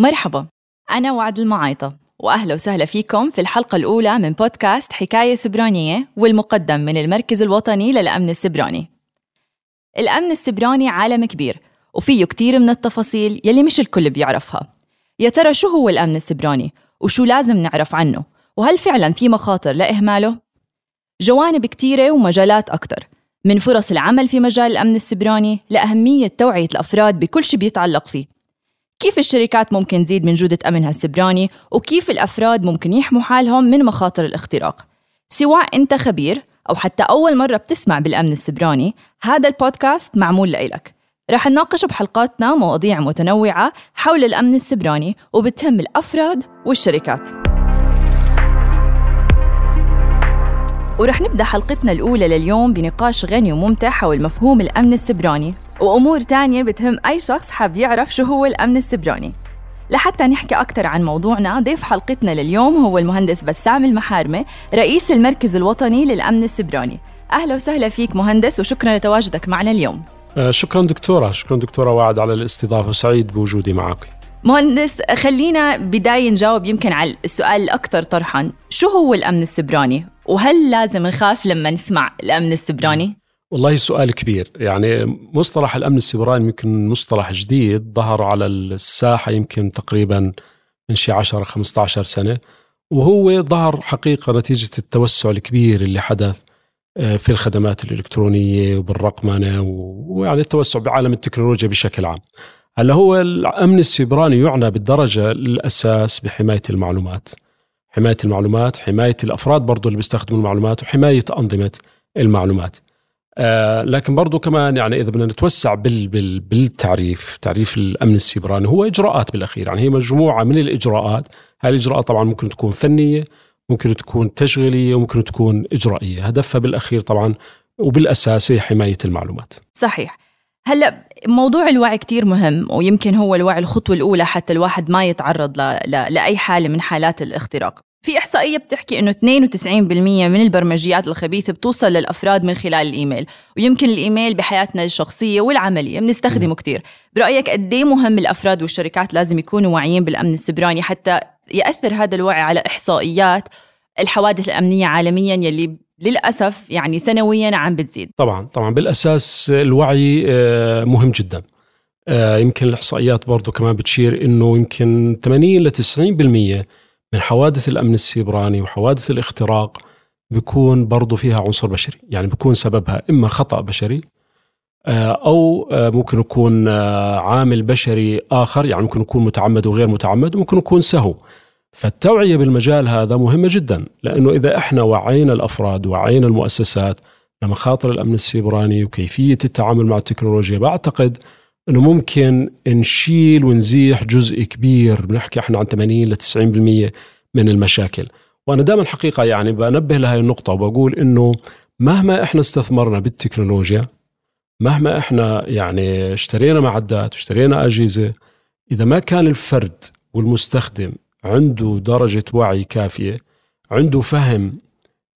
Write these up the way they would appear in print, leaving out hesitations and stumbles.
مرحبا، أنا وعد المعايطة، وأهلا وسهلا فيكم في الحلقة الأولى من بودكاست حكاية سيبرانية، والمقدم من المركز الوطني للأمن السيبراني. الأمن السيبراني عالم كبير وفيه كتير من التفاصيل يلي مش الكل بيعرفها. يا ترى شو هو الأمن السيبراني؟ وشو لازم نعرف عنه؟ وهل فعلاً في مخاطر لإهماله؟ جوانب كتيرة ومجالات أكتر، من فرص العمل في مجال الأمن السيبراني لأهمية توعية الأفراد بكل شيء بيتعلق فيه، كيف الشركات ممكن تزيد من جودة أمنها السيبراني، وكيف الأفراد ممكن يحموا حالهم من مخاطر الاختراق. سواء أنت خبير أو حتى أول مرة بتسمع بالأمن السيبراني، هذا البودكاست معمول لإلك. رح نناقش بحلقاتنا مواضيع متنوعة حول الأمن السيبراني وبتهم الأفراد والشركات. ورح نبدأ حلقتنا الأولى لليوم بنقاش غني وممتع حول مفهوم الأمن السيبراني وأمور تانية بتهم أي شخص حاب يعرف شو هو الأمن السيبراني. لحتى نحكي أكتر عن موضوعنا، ضيف حلقتنا لليوم هو المهندس بسام المحارمة، رئيس المركز الوطني للأمن السيبراني. أهلا وسهلا فيك مهندس، وشكرا لتواجدك معنا اليوم. شكرا دكتورة وعد على الاستضافة، وسعيد بوجودي معك. مهندس، خلينا بداية نجاوب يمكن على السؤال الأكثر طرحاً، شو هو الأمن السيبراني؟ وهل لازم نخاف لما نسمع الأمن السيبراني؟ والله سؤال كبير. يعني مصطلح الأمن السيبراني يمكن مصطلح جديد ظهر على الساحة يمكن تقريباً من شي 10-15 سنة، وهو ظهر حقيقة نتيجة التوسع الكبير اللي حدث في الخدمات الإلكترونية وبالرقمنة، ويعني التوسع بعالم التكنولوجيا بشكل عام. هلا هو الأمن السيبراني يعنى بالدرجة الأساس بحماية المعلومات، حماية الأفراد برضو اللي بيستخدموا المعلومات، وحماية أنظمة المعلومات. لكن برضو كمان يعني إذا بدنا نتوسع بالتعريف، تعريف الأمن السيبراني هو إجراءات بالأخير، يعني هي مجموعة من الإجراءات. هاي الإجراءات طبعا ممكن تكون فنية، ممكن تكون تشغيلية، وممكن تكون إجرائية، هدفها بالأخير طبعاً وبالأساس هي حماية المعلومات. صحيح. هلأ موضوع الوعي كتير مهم، ويمكن هو الوعي الخطوة الأولى حتى الواحد ما يتعرض لأي حالة من حالات الاختراق. في إحصائية بتحكي إنه 92% من البرمجيات الخبيثة بتوصل للأفراد من خلال الإيميل، ويمكن الإيميل بحياتنا الشخصية والعملية بنستخدمه كتير. برأيك قديه مهم الأفراد والشركات لازم يكونوا واعيين بالأمن السيبراني حتى يأثر هذا الوعي على إحصائيات الحوادث الأمنية عالمياً يلي للأسف يعني سنوياً عم بتزيد؟ طبعاً بالأساس الوعي مهم جداً. يمكن الإحصائيات برضو كمان بتشير إنه يمكن 80-90% من حوادث الأمن السيبراني وحوادث الاختراق بيكون برضو فيها عنصر بشري، يعني بيكون سببها إما خطأ بشري أو ممكن يكون عامل بشري آخر، يعني ممكن يكون متعمد وغير متعمد، وممكن يكون سهو. فالتوعية بالمجال هذا مهمة جدا، لأنه إذا إحنا وعينا الأفراد وعينا المؤسسات لمخاطر الأمن السيبراني وكيفية التعامل مع التكنولوجيا، بعتقد أنه ممكن نشيل ونزيح جزء كبير، بنحكي إحنا عن 80-90% من المشاكل. وأنا دائما حقيقة يعني بنبه لهذه النقطة وبقول أنه مهما إحنا استثمرنا بالتكنولوجيا، مهما إحنا يعني اشترينا معدات واشترينا أجهزة، إذا ما كان الفرد والمستخدم عنده درجة وعي كافية، عنده فهم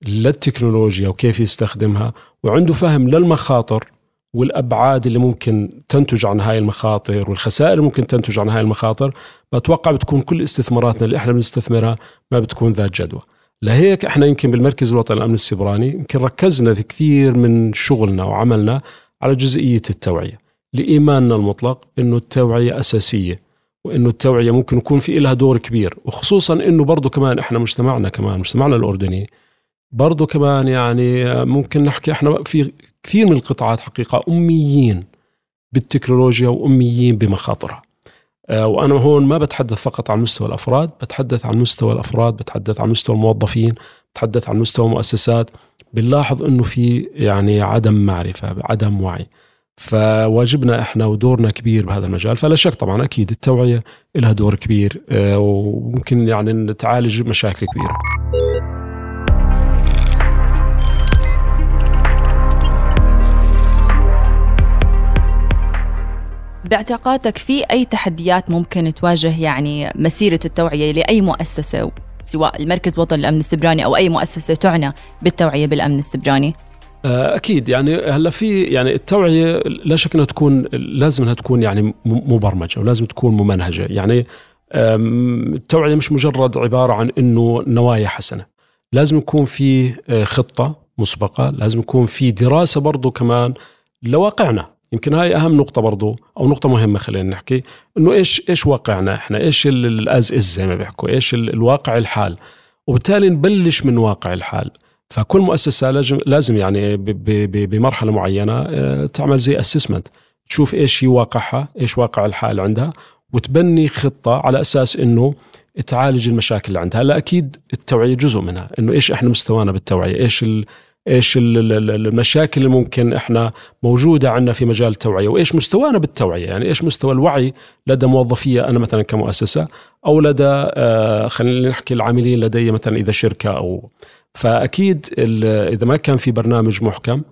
للتكنولوجيا وكيف يستخدمها، وعنده فهم للمخاطر والأبعاد اللي ممكن تنتج عن هاي المخاطر والخسائر اللي ممكن تنتج عن هاي المخاطر، بتوقع بتكون كل استثماراتنا اللي إحنا بنستثمرها ما بتكون ذات جدوى. لهيك إحنا يمكن بالمركز الوطني للأمن السيبراني يمكن ركزنا في كثير من شغلنا وعملنا على جزئية التوعية، لإيماننا المطلق إنه التوعية أساسية، وإنه التوعية ممكن يكون في إلها دور كبير، وخصوصاً إنه برضو كمان إحنا مجتمعنا الأردني برضو كمان يعني ممكن نحكي إحنا في كثير من القطاعات حقيقة أميين بالتكنولوجيا وأميين بمخاطرها. وأنا هون ما بتحدث فقط عن مستوى الأفراد، بتحدث عن مستوى الموظفين، بتحدث عن مستوى المؤسسات. بنلاحظ إنه في يعني عدم معرفة، عدم وعي، فواجبنا إحنا ودورنا كبير بهذا المجال. فلا شك طبعا أكيد التوعية لها دور كبير، وممكن يعني نتعالج مشاكل كبيرة. باعتقادك في أي تحديات ممكن تواجه يعني مسيرة التوعية لأي مؤسسة، سواء المركز الوطني للأمن السيبراني أو أي مؤسسة تعنى بالتوعية بالأمن السيبراني؟ أكيد يعني هلا في يعني التوعية لا شك أنها تكون لازم أنها تكون يعني مبرمجة، ولازم تكون ممنهجة. يعني التوعية مش مجرد عبارة عن أنه نوايا حسنة، لازم يكون في خطة مسبقة، لازم يكون في دراسة برضو كمان لواقعنا. يمكن هاي أهم نقطة برضو أو نقطة مهمة، خلينا نحكي أنه إيش واقعنا إحنا، إيش الأز إز زي ما بيحكوا، إيش الواقع الحال، وبالتالي نبلش من واقع الحال. فكل مؤسسة لازم يعني بمرحلة معينة تعمل زي أسسمنت، تشوف إيش هي واقعها، إيش واقع الحال عندها، وتبني خطة على أساس أنه تعالج المشاكل اللي عندها. لا أكيد التوعية جزء منها، أنه إيش إحنا مستوانا بالتوعية، إيش المشاكل اللي ممكن إحنا موجودة عندنا في مجال التوعية، وإيش مستوانا بالتوعية، يعني إيش مستوى الوعي لدى موظفية أنا مثلا كمؤسسة، أو لدى خلينا نحكي العاملين لدي مثلا إذا شركة أو. فأكيد إذا ما كان في برنامج محكم،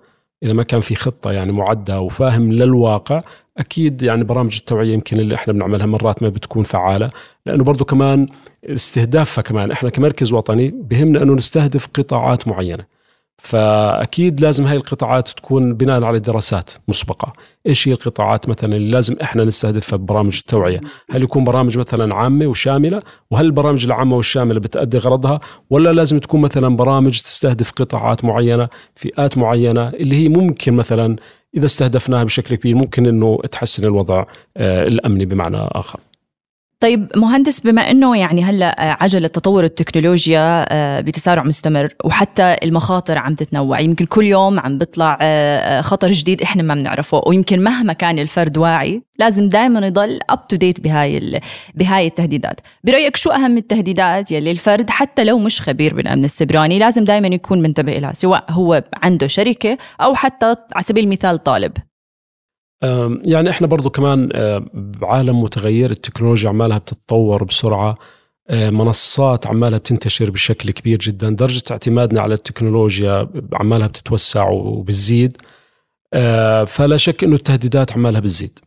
إذا ما كان في خطة يعني معدة وفاهم للواقع، أكيد يعني برامج التوعية يمكن اللي إحنا بنعملها مرات ما بتكون فعالة، لأنه برضو كمان استهدافها كمان إحنا كمركز وطني بهمنا أنه نستهدف قطاعات معينة. فأكيد لازم هاي القطاعات تكون بناء على دراسات مسبقة. إيش هي القطاعات مثلا اللي لازم إحنا نستهدفها ببرامج التوعية؟ هل يكون برامج مثلا عامة وشاملة، وهل البرامج العامة والشاملة بتأدي غرضها، ولا لازم تكون مثلا برامج تستهدف قطاعات معينة، فئات معينة، اللي هي ممكن مثلا إذا استهدفناها بشكل كبير ممكن أنه تحسن الوضع الأمني بمعنى آخر. طيب مهندس، بما أنه يعني هلأ عجلة تطور التكنولوجيا بتسارع مستمر، وحتى المخاطر عم تتنوع، يمكن كل يوم عم بيطلع خطر جديد إحنا ما بنعرفه، ويمكن مهما كان الفرد واعي لازم دائما يضل up to date بهاي التهديدات. برأيك شو أهم التهديدات يلي الفرد حتى لو مش خبير بالأمن السيبراني لازم دائما يكون منتبه لها، سواء هو عنده شركة أو حتى على سبيل المثال طالب؟ يعني إحنا برضو كمان بعالم متغير، التكنولوجيا عمالها بتتطور بسرعة، منصات عمالها بتنتشر بشكل كبير جدا، درجة اعتمادنا على التكنولوجيا عمالها بتتوسع وبتزيد، فلا شك إنه التهديدات عمالها بتزيد،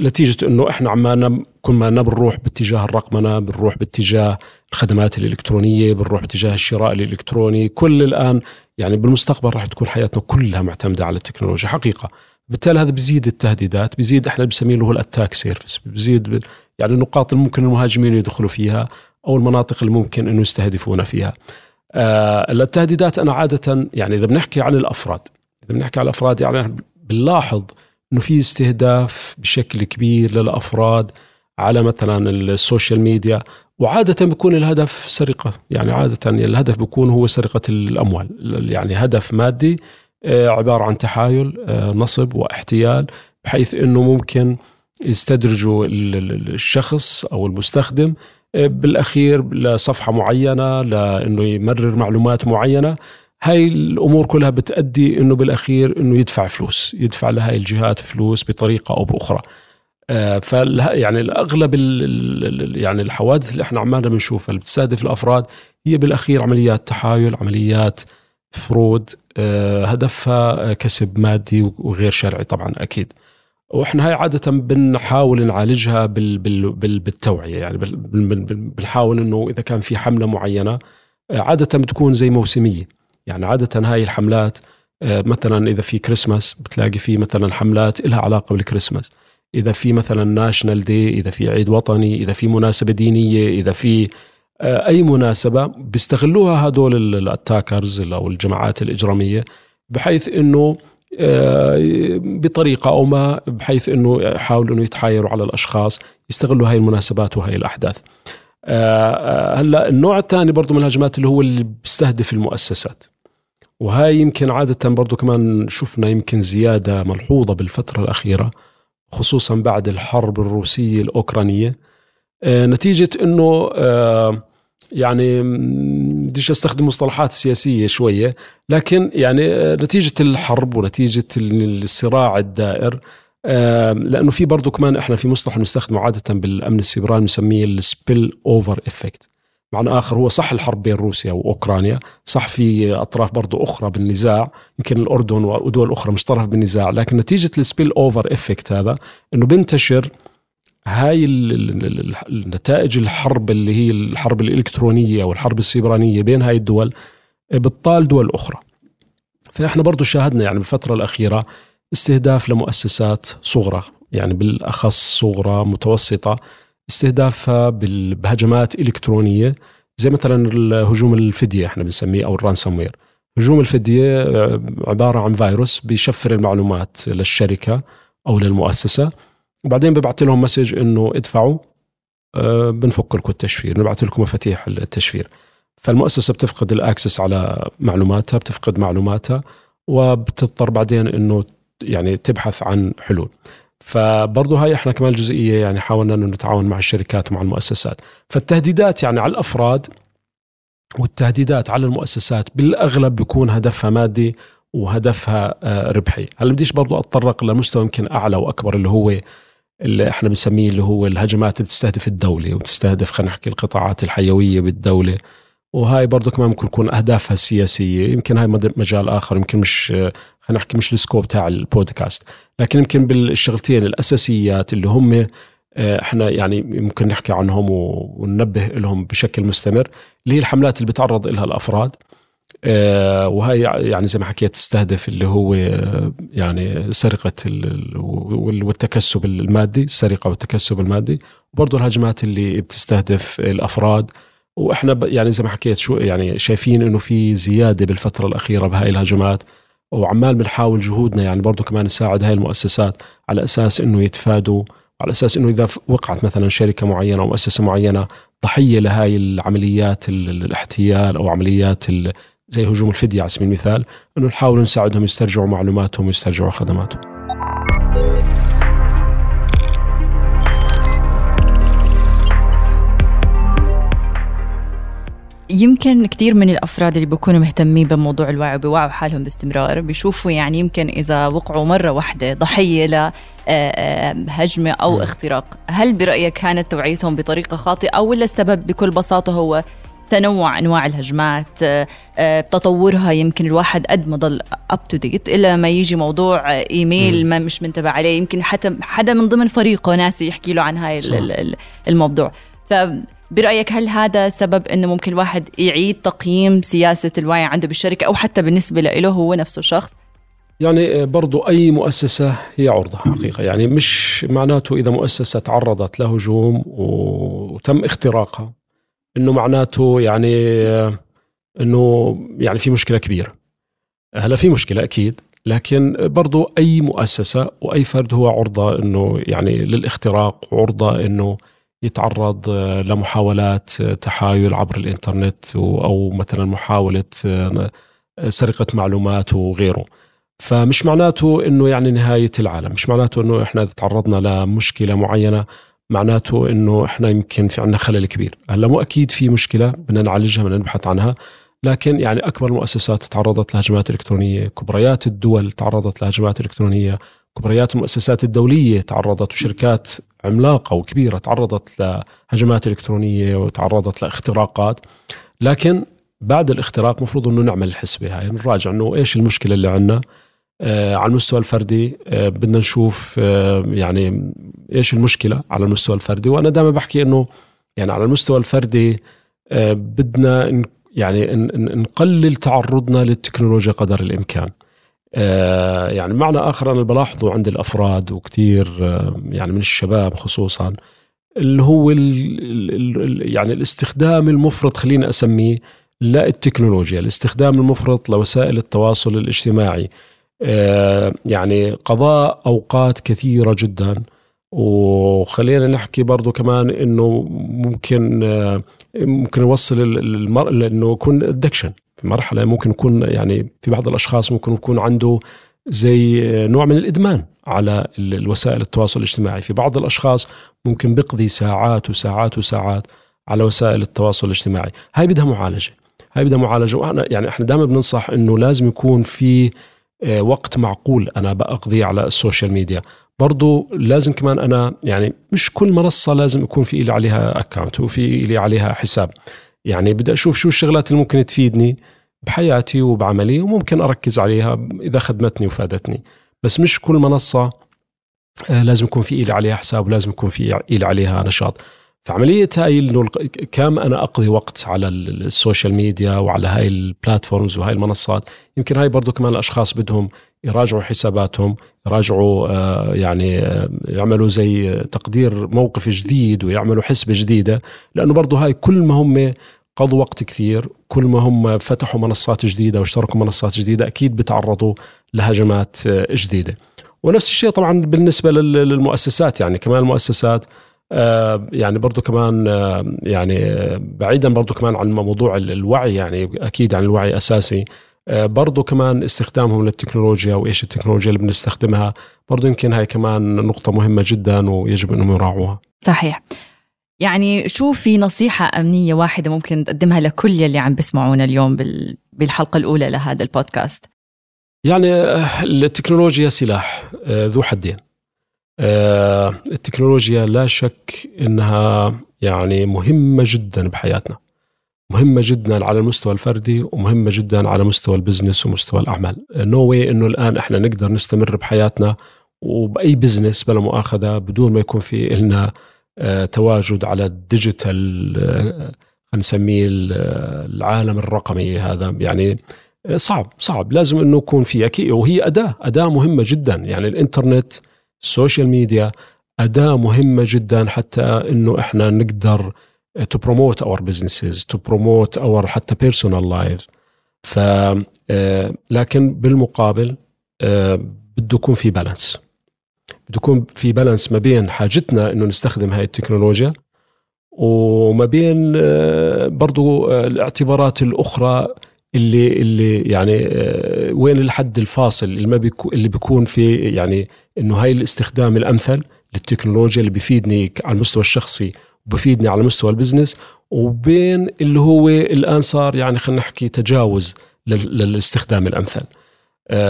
نتيجة إنه إحنا عمالنا كنا بنروح باتجاه الرقمنة، بنروح باتجاه الخدمات الإلكترونية، بنروح باتجاه الشراء الإلكتروني، كل الآن يعني بالمستقبل راح تكون حياتنا كلها معتمدة على التكنولوجيا حقيقة. بالتالي هذا بيزيد التهديدات، بيزيد احنا بنسميه له الاتاك سيرفيس، بيزيد يعني النقاط اللي ممكن المهاجمين يدخلوا فيها او المناطق اللي ممكن انه يستهدفونا فيها. التهديدات انا عادة يعني اذا بنحكي عن الافراد يعني بنلاحظ انه في استهداف بشكل كبير للافراد على مثلا السوشيال ميديا، وعادة بيكون الهدف سرقة، يعني عادة الهدف بيكون هو سرقة الاموال، يعني هدف مادي عبارة عن تحايل، نصب واحتيال، بحيث أنه ممكن يستدرجوا الشخص أو المستخدم بالأخير لصفحة معينة، لأنه يمرر معلومات معينة. هاي الأمور كلها بتأدي أنه بالأخير أنه يدفع فلوس، يدفع لهاي الجهات فلوس بطريقة أو بأخرى. يعني الأغلب يعني الحوادث اللي احنا عمالنا بنشوفها اللي بتستهدف الأفراد هي بالأخير عمليات تحايل، عمليات فرود، هدفها كسب مادي وغير شرعي طبعا أكيد. وإحنا هاي عادة بنحاول نعالجها بالتوعية، يعني بنحاول إنه إذا كان في حملة معينة عادة بتكون زي موسمية، يعني عادة هاي الحملات مثلا إذا في كريسماس بتلاقي في مثلا حملات لها علاقة بالكريسماس، إذا في مثلا ناشنال دي، إذا في عيد وطني، إذا في مناسبة دينية، إذا في أي مناسبة بيستغلوها هدول الاتاكرز أو الجماعات الإجرامية، بحيث أنه بطريقة أو ما، بحيث أنه يحاولوا أنه يتحايروا على الأشخاص، يستغلوا هاي المناسبات وهاي الأحداث. هلأ النوع الثاني برضو من الهجمات اللي هو اللي بيستهدف المؤسسات، وهاي يمكن عادة برضو كمان شفنا يمكن زيادة ملحوظة بالفترة الأخيرة، خصوصا بعد الحرب الروسية الأوكرانية، نتيجة أنه يعني بديش أستخدم مصطلحات سياسية شوية، لكن يعني نتيجة الحرب ونتيجة الصراع الدائر، لأنه في برضو كمان إحنا في مصطلح نستخدمه عادة بالأمن السيبراني نسميه السبيل أوفر إفكت، معنى آخر هو صح الحرب بين روسيا وأوكرانيا، صح في أطراف برضو أخرى بالنزاع، يمكن الأردن ودول أخرى مش طرف بالنزاع، لكن نتيجة السبيل أوفر إفكت هذا أنه بنتشر هاي النتائج الحرب اللي هي الحرب الإلكترونية والحرب السيبرانية بين هاي الدول، بتطال دول أخرى. فإحنا برضو شاهدنا يعني بالفترة الأخيرة استهداف لمؤسسات صغرى، يعني بالأخص صغرى متوسطة، استهدافها بهجمات إلكترونية زي مثلا الهجوم الفدية احنا بنسميه أو الرانسوموير. هجوم الفدية عبارة عن فيروس بيشفر المعلومات للشركة أو للمؤسسة، وبعدين ببعث لهم مسج إنه ادفعوا بنفك لكم التشفير، نبعث لكم مفاتيح التشفير. فالمؤسسة بتفقد الأكسس على معلوماتها، بتفقد معلوماتها، وبتضطر بعدين إنه يعني تبحث عن حلول. فبرضه هاي احنا كمان جزئية يعني حاولنا إنه نتعاون مع الشركات ومع المؤسسات. فالتهديدات يعني على الأفراد والتهديدات على المؤسسات بالأغلب بيكون هدفها مادي وهدفها ربحي. هل بديش برضو أتطرق لمستوى يمكن أعلى وأكبر اللي هو اللي احنا بنسميه اللي هو الهجمات اللي بتستهدف الدولة وتستهدف خلينا نحكي القطاعات الحيوية بالدولة، وهاي برضو كمان ممكن تكون أهدافها السياسية. يمكن هاي مجال آخر، يمكن مش خلينا نحكي مش السكوب تاع البودكاست، لكن يمكن بالشغلتين الأساسيات اللي هم احنا يعني ممكن نحكي عنهم وننبه لهم بشكل مستمر، اللي هي الحملات اللي بتعرض لها الأفراد، وهي يعني زي ما حكيت بتستهدف اللي هو يعني سرقة والتكسب المادي، السرقة والتكسب المادي، وبرضه الهجمات اللي بتستهدف الأفراد. وإحنا يعني زي ما حكيت شو يعني شايفين إنه في زيادة بالفترة الأخيرة بهاي الهجمات، وعمال بنحاول جهودنا يعني برضه كمان نساعد هاي المؤسسات على أساس إنه يتفادوا، على أساس إنه إذا وقعت مثلا شركة معينة أو مؤسسة معينة ضحية لهاي العمليات الاحتيال أو عمليات زي هجوم الفدية على سبيل المثال، إنه نحاول نساعدهم يسترجعوا معلوماتهم ويسترجعوا خدماتهم. يمكن كتير من الأفراد اللي بيكونوا مهتمين بموضوع الوعي وبيوعوا حالهم باستمرار بيشوفوا يعني يمكن إذا وقعوا مرة واحدة ضحية لهجمة أو اختراق، هل برأيك كانت توعيتهم بطريقة خاطئة أو ولا السبب بكل بساطة هو تنوع أنواع الهجمات، تطورها؟ يمكن الواحد قد ما ضل up to date إلا ما يجي موضوع إيميل ما مش منتبه عليه، يمكن حتى حدا من ضمن فريقه ناسي يحكي له عن هاي الموضوع. برأيك هل هذا سبب أنه ممكن الواحد يعيد تقييم سياسة الوعي عنده بالشركة أو حتى بالنسبة له هو نفسه شخص؟ يعني برضو أي مؤسسة هي عرضة حقيقة، يعني مش معناته إذا مؤسسة تعرضت لهجوم وتم اختراقها أنه معناته يعني أنه يعني في مشكلة كبيرة. هلا في مشكلة أكيد، لكن برضو أي مؤسسة وأي فرد هو عرضة أنه يعني للاختراق، عرضة أنه يتعرض لمحاولات تحايل عبر الإنترنت أو مثلا محاولة سرقة معلومات وغيره. فمش معناته أنه يعني نهاية العالم، مش معناته أنه إحنا تعرضنا لمشكلة معينة معناته أنه إحنا يمكن في عنا خلل كبير. هلا مو أكيد في مشكلة بدنا نعالجها، بدنا نبحث عنها، لكن يعني أكبر المؤسسات تعرضت لهجمات إلكترونية، كبريات الدول تعرضت لهجمات إلكترونية، كبريات المؤسسات الدولية تعرضت، وشركات عملاقة وكبيرة تعرضت لهجمات إلكترونية وتعرضت لاختراقات. لكن بعد الاختراق مفروض أنه نعمل الحسبة هاي، نراجع أنه إيش المشكلة اللي عنا. على المستوى الفردي بدنا نشوف يعني إيش المشكلة على المستوى الفردي. وأنا دائما بحكي أنه يعني على المستوى الفردي بدنا يعني نقلل تعرضنا للتكنولوجيا قدر الإمكان. يعني معنى آخر أنا بلاحظه عند الأفراد وكتير يعني من الشباب خصوصا اللي هو يعني الاستخدام المفرط، خلينا أسميه لا التكنولوجيا، الاستخدام المفرط لوسائل التواصل الاجتماعي، يعني قضاء أوقات كثيرة جدا. وخلينا نحكي برضو كمان إنه ممكن يوصل المرء لأنه يكون أدكشن في مرحلة، ممكن يكون يعني في بعض الأشخاص ممكن يكون عنده زي نوع من الإدمان على الوسائل التواصل الاجتماعي. في بعض الأشخاص ممكن بيقضي ساعات وساعات وساعات على وسائل التواصل الاجتماعي. هاي بدها معالجة، هاي بدها معالجة. وأنا يعني إحنا دائما بننصح إنه لازم يكون في وقت معقول أنا بقضي على السوشيال ميديا. برضو لازم كمان أنا يعني مش كل منصة لازم يكون في إلي عليها أكاونت وفي إلي عليها حساب. يعني بدي أشوف شو الشغلات اللي ممكن تفيدني بحياتي وبعملي وممكن أركز عليها إذا خدمتني وفادتني، بس مش كل منصة لازم يكون في إلي عليها حساب ولازم يكون في إلي عليها نشاط. فعملية هاي إنه كم أنا أقضي وقت على السوشيال ميديا وعلى هاي البلاتفورمز وهاي المنصات، يمكن هاي برضو كمان الأشخاص بدهم يراجعوا حساباتهم، يراجعوا يعني يعملوا زي تقدير موقف جديد ويعملوا حسبة جديدة، لأنه برضو هاي كل ما هم قضوا وقت كثير، كل ما هم فتحوا منصات جديدة واشتركوا منصات جديدة أكيد بتعرضوا لهجمات جديدة. ونفس الشيء طبعا بالنسبة للمؤسسات، يعني كمان المؤسسات يعني برضو كمان يعني بعيدا برضو كمان عن موضوع الوعي، يعني أكيد عن الوعي أساسي، برضو كمان استخدامهم للتكنولوجيا وإيش التكنولوجيا اللي بنستخدمها، برضو يمكن هاي كمان نقطة مهمة جدا ويجب أنهم يراعوها. صحيح. يعني شو في نصيحة أمنية واحدة ممكن تقدمها لكل اللي عم بسمعونا اليوم بالحلقة الأولى لهذا البودكاست؟ يعني التكنولوجيا سلاح ذو حدين. التكنولوجيا لا شك إنها يعني مهمة جدا بحياتنا، مهمة جدا على المستوى الفردي ومهمة جدا على مستوى البزنس ومستوى الأعمال. نو واي إنه الآن إحنا نقدر نستمر بحياتنا وبأي بزنس بلا مؤاخذة بدون ما يكون في إلنا تواجد على الديجيتال، نسميه العالم الرقمي هذا، يعني صعب. لازم إنه يكون في أكيد، وهي أداة مهمة جدا، يعني الإنترنت، السوشيال ميديا أداة مهمة جدا حتى إنه إحنا نقدر to promote our businesses, to promote our حتى personal lives. لكن بالمقابل بده يكون في بالانس، بده يكون في بالانس ما بين حاجتنا إنه نستخدم هاي التكنولوجيا وما بين برضو الاعتبارات الأخرى اللي يعني وين الحد الفاصل اللي بيكون في، يعني انه هاي الاستخدام الامثل للتكنولوجيا اللي بيفيدني على المستوى الشخصي وبيفيدني على مستوى البزنس، وبين اللي هو الان صار يعني خلينا نحكي تجاوز للاستخدام الامثل.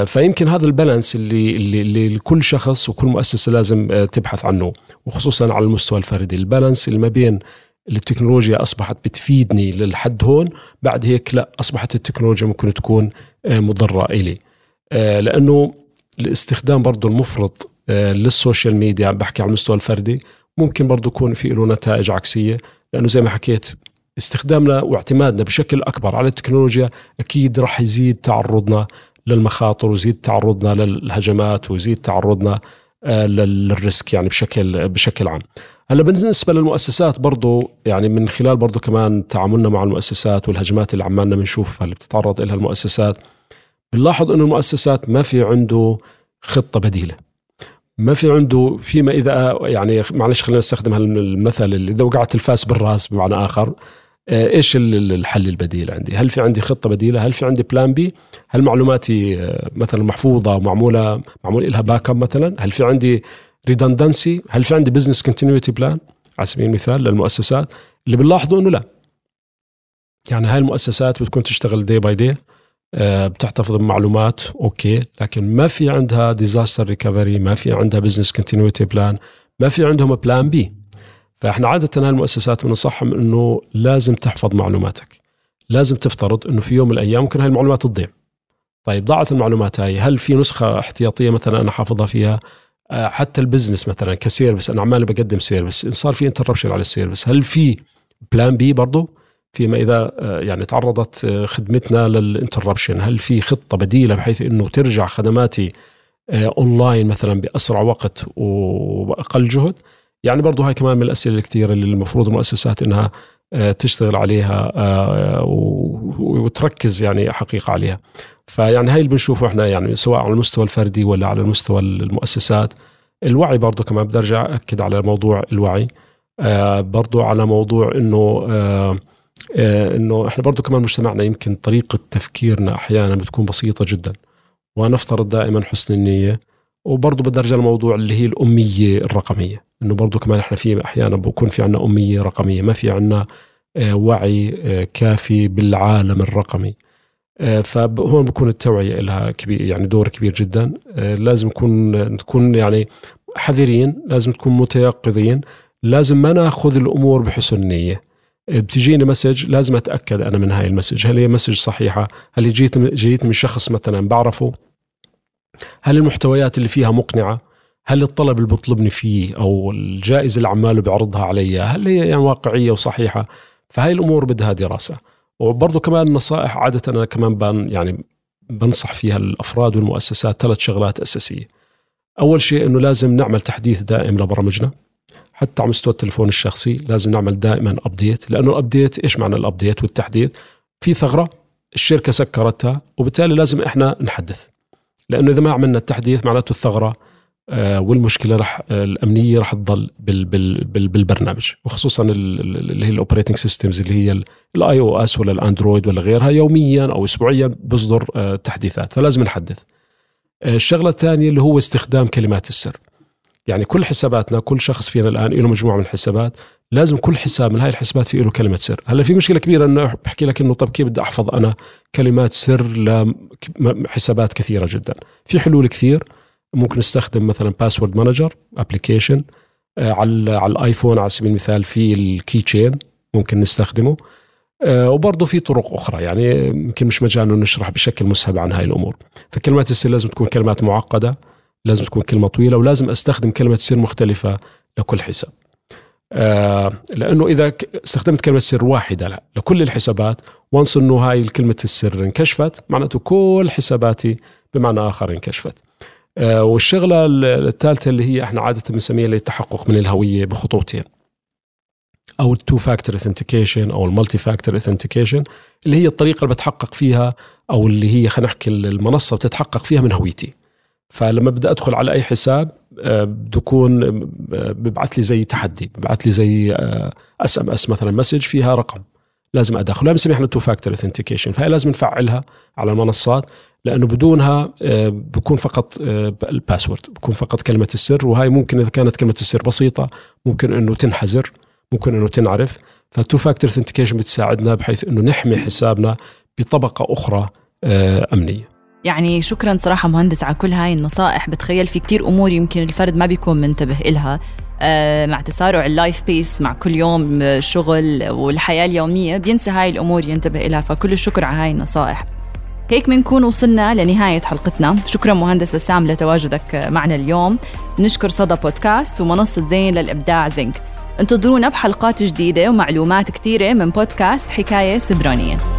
فيمكن هذا البالانس اللي لكل شخص وكل مؤسسة لازم تبحث عنه، وخصوصا على المستوى الفردي، البالانس اللي ما بين التكنولوجيا أصبحت بتفيدني للحد هون، بعد هيك لا، أصبحت التكنولوجيا ممكن تكون مضرة إلي، لأنه الاستخدام برضو المفرط للسوشيال ميديا بحكي على المستوى الفردي ممكن برضو يكون في له نتائج عكسية، لأنه زي ما حكيت استخدامنا واعتمادنا بشكل أكبر على التكنولوجيا أكيد رح يزيد تعرضنا للمخاطر ويزيد تعرضنا للهجمات ويزيد تعرضنا للريسك يعني بشكل عام. هلا بالنسبة للمؤسسات برضو، يعني من خلال برضو كمان تعاملنا مع المؤسسات والهجمات اللي عمالنا بنشوفها اللي بتتعرض إلها المؤسسات، بنلاحظ إنه المؤسسات ما في عنده خطة بديلة، ما في عنده فيما إذا، يعني معلش خلينا نستخدم هالمثل، إذا وقعت الفاس بالراس بمعنى آخر، إيش الحل البديل عندي؟ هل في عندي خطة بديلة؟ هل في عندي بلان بي؟ هل معلوماتي مثلا محفوظة معمول إلها باك اب مثلا؟ هل في عندي ريدندنسي؟ هل في عندي بزنس كونتينيوتي بلان على سبيل المثال للمؤسسات؟ اللي بنلاحظه انه لا، يعني هاي المؤسسات بتكون تشتغل دي باي دي، بتحتفظ بمعلومات اوكي، لكن ما في عندها ديزاستر ريكفري، ما في عندها بزنس كونتينيوتي بلان، ما في عندهم بلان بي. فاحنا عاده هاي المؤسسات بننصحهم انه لازم تحفظ معلوماتك، لازم تفترض انه في يوم من الايام ممكن هاي المعلومات تضيع. طيب ضاعت المعلومات هاي، هل في نسخه احتياطيه مثلا انا حافظها فيها؟ حتى البزنس مثلا كسيرفس، انا عمالي بقدم سيرفس، صار في انتربشن على السيرفس، هل في بلان بي برضه فيما اذا يعني تعرضت خدمتنا للانتربشن؟ هل في خطه بديله بحيث انه ترجع خدماتي اونلاين مثلا باسرع وقت واقل جهد؟ يعني برضه هاي كمان من الاسئله الكثيره اللي المفروض المؤسسات انها تشتغل عليها وتركز يعني حقيقه عليها. فيعني هاي اللي بنشوفه احنا، يعني سواء على المستوى الفردي ولا على المستوى المؤسسات. الوعي برضو كمان بدي ارجع اكد على موضوع الوعي، برضو على موضوع انه احنا برضو كمان مجتمعنا يمكن طريقة تفكيرنا احيانا بتكون بسيطة جدا، ونفترض دائما حسن النية. وبرضو بدي ارجع لموضوع اللي هي الأمية الرقمية، انه برضو كمان احنا في احيانا بكون في عنا أمية رقمية، ما في عنا وعي كافي بالعالم الرقمي. فهون بكون التوعية لها كبير، يعني دور كبير جدا. لازم نكون يعني حذرين، لازم نكون متيقظين، لازم ما ناخذ الأمور بحسن نية. بتجيني مسج لازم أتأكد أنا من هاي المسج، هل هي مسج صحيحة؟ هل جيت من شخص مثلا بعرفه؟ هل المحتويات اللي فيها مقنعة؟ هل الطلب اللي بطلبني فيه أو الجائزة اللي عماله بعرضها علي هل هي يعني واقعية وصحيحة؟ فهاي الأمور بدها دراسة. وبرضو كمان النصائح عادة أنا كمان بنصح فيها الأفراد والمؤسسات 3 شغلات أساسية. أول شيء أنه لازم نعمل تحديث دائم لبرامجنا، حتى على مستوى التلفون الشخصي لازم نعمل دائما أبديت، لأنه الأبديت إيش معنى الأبديت والتحديث؟ في ثغرة الشركة سكرتها وبالتالي لازم إحنا نحدث، لأنه إذا ما عملنا التحديث معناته الثغرة والمشكلة الأمنية رح تضل بالبرنامج، وخصوصا اللي هي الأوبريتنج سيستمز اللي هي الآي أو إس ولا الأندرويد ولا غيرها، يوميا أو أسبوعيا بصدر تحديثات، فلازم نحدث. الشغلة الثانية اللي هو استخدام كلمات السر، يعني كل حساباتنا كل شخص فينا الآن له مجموعة من الحسابات، لازم كل حساب من هاي الحسابات فيه له كلمة سر. هلا في مشكلة كبيرة إنه بحكي لك إنه طب كيف بدي أحفظ أنا كلمات سر لحسابات كثيرة جدا؟ في حلول كثير، ممكن نستخدم مثلا باسورد مانجر ابلكيشن على الايفون على سبيل المثال، في الكي تشين ممكن نستخدمه، وبرضه في طرق اخرى يعني يمكن مش مجالنا نشرح بشكل مسهب عن هاي الامور. فكلمات السر لازم تكون كلمات معقده، لازم تكون كلمه طويله، ولازم استخدم كلمه سر مختلفه لكل حساب، لانه اذا استخدمت كلمه سر واحده لكل الحسابات، وانس انه هاي الكلمه السر انكشفت معناته كل حساباتي بمعنى اخر انكشفت. والشغلة الثالثة اللي هي احنا عادة بنسميها للتحقق من الهوية بخطوتين، أو التو فاكتور اثنتيكيشن أو المالتي فاكتور اثنتيكيشن، اللي هي الطريقة اللي بتحقق فيها أو اللي هي خلينا نحكي المنصة بتتحقق فيها من هويتي. فلما بدي أدخل على أي حساب بده يكون ببعث لي زي تحدي، ببعث لي زي SMS مثلا، مسج فيها رقم لازم أدخله، بنسميها احنا تو فاكتور اثنتيكيشن. فهي لازم نفعلها على المنصات، لأنه بدونها بكون فقط الباسورد، بكون فقط كلمة السر، وهاي ممكن إذا كانت كلمة السر بسيطة ممكن أنه تنحزر، ممكن أنه تنعرف. فالتو فاكتور اثنتيكيشن بتساعدنا بحيث أنه نحمي حسابنا بطبقة أخرى أمنية. يعني شكراً صراحة مهندس على كل هاي النصائح. بتخيل في كتير أمور يمكن الفرد ما بيكون منتبه إلها مع تسارع اللايف بيس، مع كل يوم شغل والحياة اليومية بينسى هاي الأمور ينتبه إلها، فكل الشكر على هاي النصائح. هيك بنكون وصلنا لنهاية حلقتنا. شكرا مهندس بسام لتواجدك معنا اليوم. نشكر صدى بودكاست ومنصة زين للإبداع زينك. انتظرونا بحلقات جديدة ومعلومات كثيرة من بودكاست حكاية سيبرانية.